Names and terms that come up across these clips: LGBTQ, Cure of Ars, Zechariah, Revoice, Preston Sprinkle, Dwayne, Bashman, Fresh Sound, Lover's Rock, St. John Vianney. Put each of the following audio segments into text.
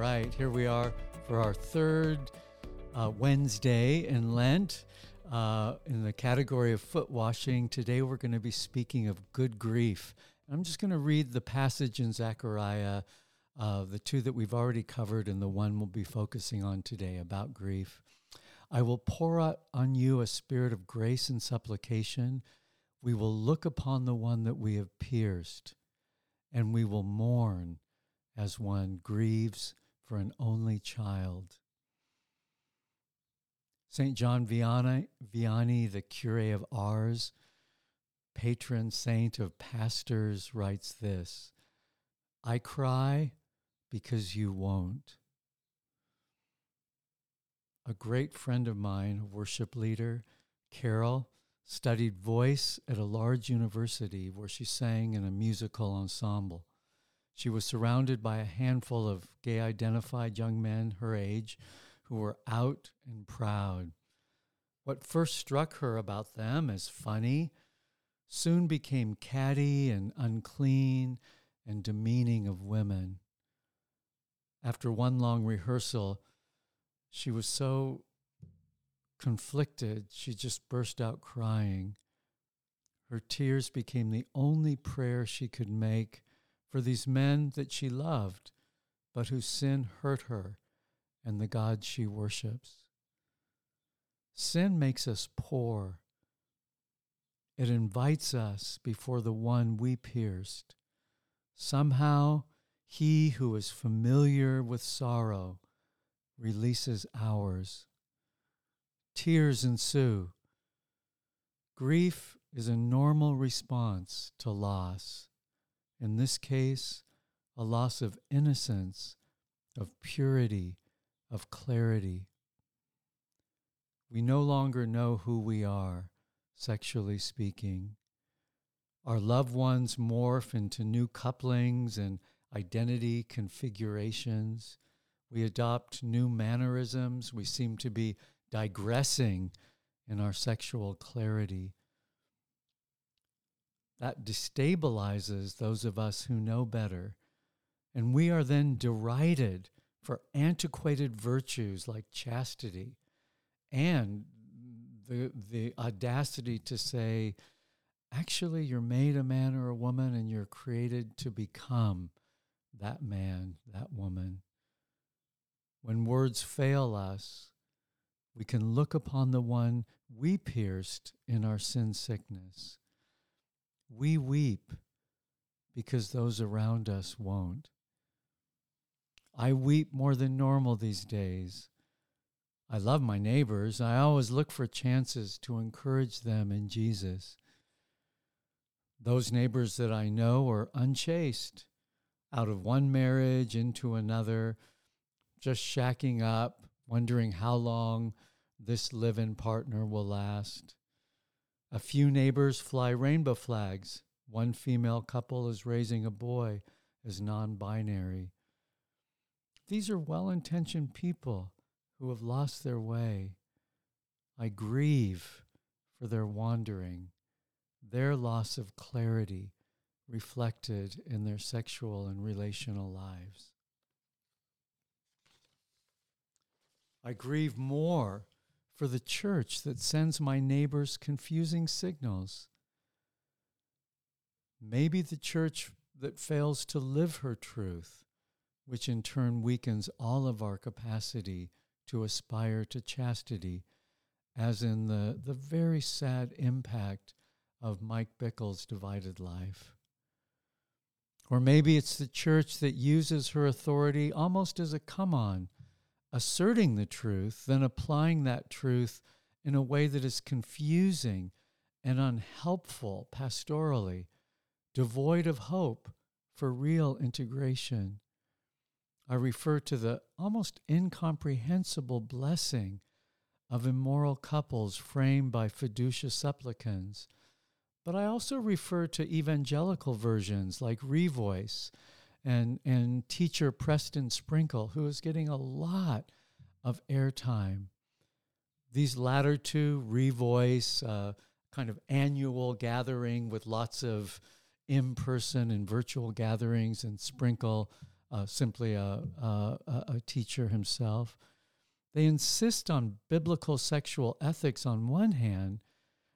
right, here we are for our third Wednesday in Lent in the category of foot washing. Today we're going to be speaking of good grief. I'm just going to read the passage in Zechariah, the two that we've already covered and the one we'll be focusing on today about grief. I will pour out on you a spirit of grace and supplication. We will look upon the one that we have pierced, and we will mourn as one grieves for an only child. St. John Vianney, the Cure of Ars, patron saint of pastors, writes this: I cry because you won't. A great friend of mine, a worship leader, Carol, studied voice at a large university where she sang in a musical ensemble. She was surrounded by a handful of gay-identified young men her age who were out and proud. What first struck her about them as funny soon became catty and unclean and demeaning of women. After one long rehearsal, she was so conflicted, she just burst out crying. Her tears became the only prayer she could make for these men that she loved, but whose sin hurt her and the God she worships. Sin makes us poor. It invites us before the one we pierced. Somehow, he who is familiar with sorrow releases ours. Tears ensue. Grief is a normal response to loss. In this case, a loss of innocence, of purity, of clarity. We no longer know who we are, sexually speaking. Our loved ones morph into new couplings and identity configurations. We adopt new mannerisms. We seem to be digressing in our sexual clarity. That destabilizes those of us who know better, and we are then derided for antiquated virtues like chastity and the audacity to say, actually, you're made a man or a woman and you're created to become that man, that woman. When words fail us, we can look upon the one we pierced in our sin sickness. We weep because those around us won't. I weep more than normal these days. I love my neighbors. I always look for chances to encourage them in Jesus. Those neighbors that I know are unchaste, out of one marriage into another, just shacking up, wondering how long this live-in partner will last. A few neighbors fly rainbow flags. One female couple is raising a boy as non-binary. These are well-intentioned people who have lost their way. I grieve for their wandering, their loss of clarity reflected in their sexual and relational lives. I grieve more for the church that sends my neighbors confusing signals. Maybe the church that fails to live her truth, which in turn weakens all of our capacity to aspire to chastity, as in the very sad impact of Mike Bickle's divided life. Or maybe it's the church that uses her authority almost as a come-on, asserting the truth, then applying that truth in a way that is confusing and unhelpful pastorally, devoid of hope for real integration. I refer to the almost incomprehensible blessing of immoral couples framed by fiducious supplicants, but I also refer to evangelical versions like Revoice and teacher Preston Sprinkle, who is getting a lot of airtime. These latter two, Revoice, kind of annual gathering with lots of in-person and virtual gatherings, and Sprinkle, simply a teacher himself. They insist on biblical sexual ethics on one hand,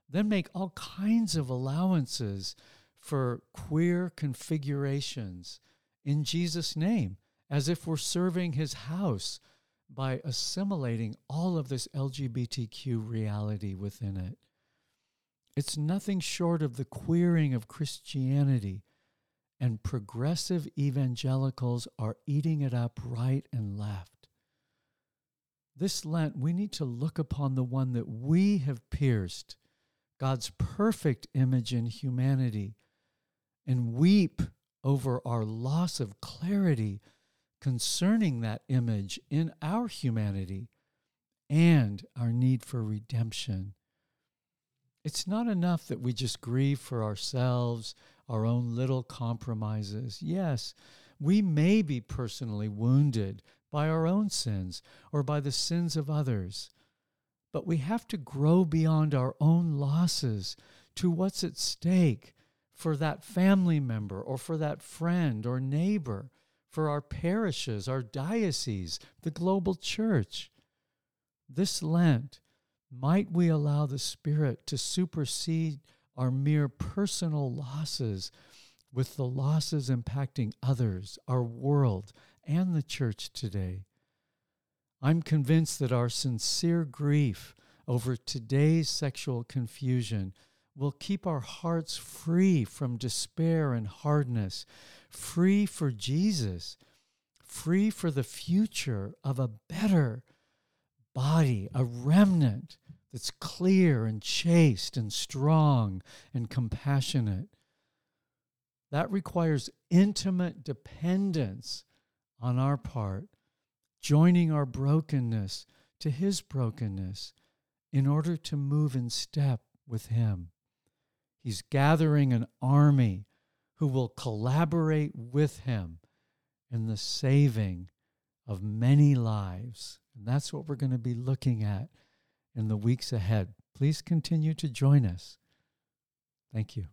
then make all kinds of allowances for queer configurations in Jesus' name, as if we're serving his house by assimilating all of this LGBTQ reality within it. It's nothing short of the queering of Christianity, and progressive evangelicals are eating it up right and left. This Lent, we need to look upon the one that we have pierced, God's perfect image in humanity, and weep over our loss of clarity concerning that image in our humanity and our need for redemption. It's not enough that we just grieve for ourselves, our own little compromises. Yes, we may be personally wounded by our own sins or by the sins of others, but we have to grow beyond our own losses to what's at stake for that family member or for that friend or neighbor, for our parishes, our diocese, the global church. This Lent, might we allow the Spirit to supersede our mere personal losses with the losses impacting others, our world, and the church today. I'm convinced that our sincere grief over today's sexual confusion will keep our hearts free from despair and hardness, free for Jesus, free for the future of a better body, a remnant that's clear and chaste and strong and compassionate. That requires intimate dependence on our part, joining our brokenness to his brokenness in order to move in step with him. He's gathering an army who will collaborate with him in the saving of many lives. And that's what we're going to be looking at in the weeks ahead. Please continue to join us. Thank you.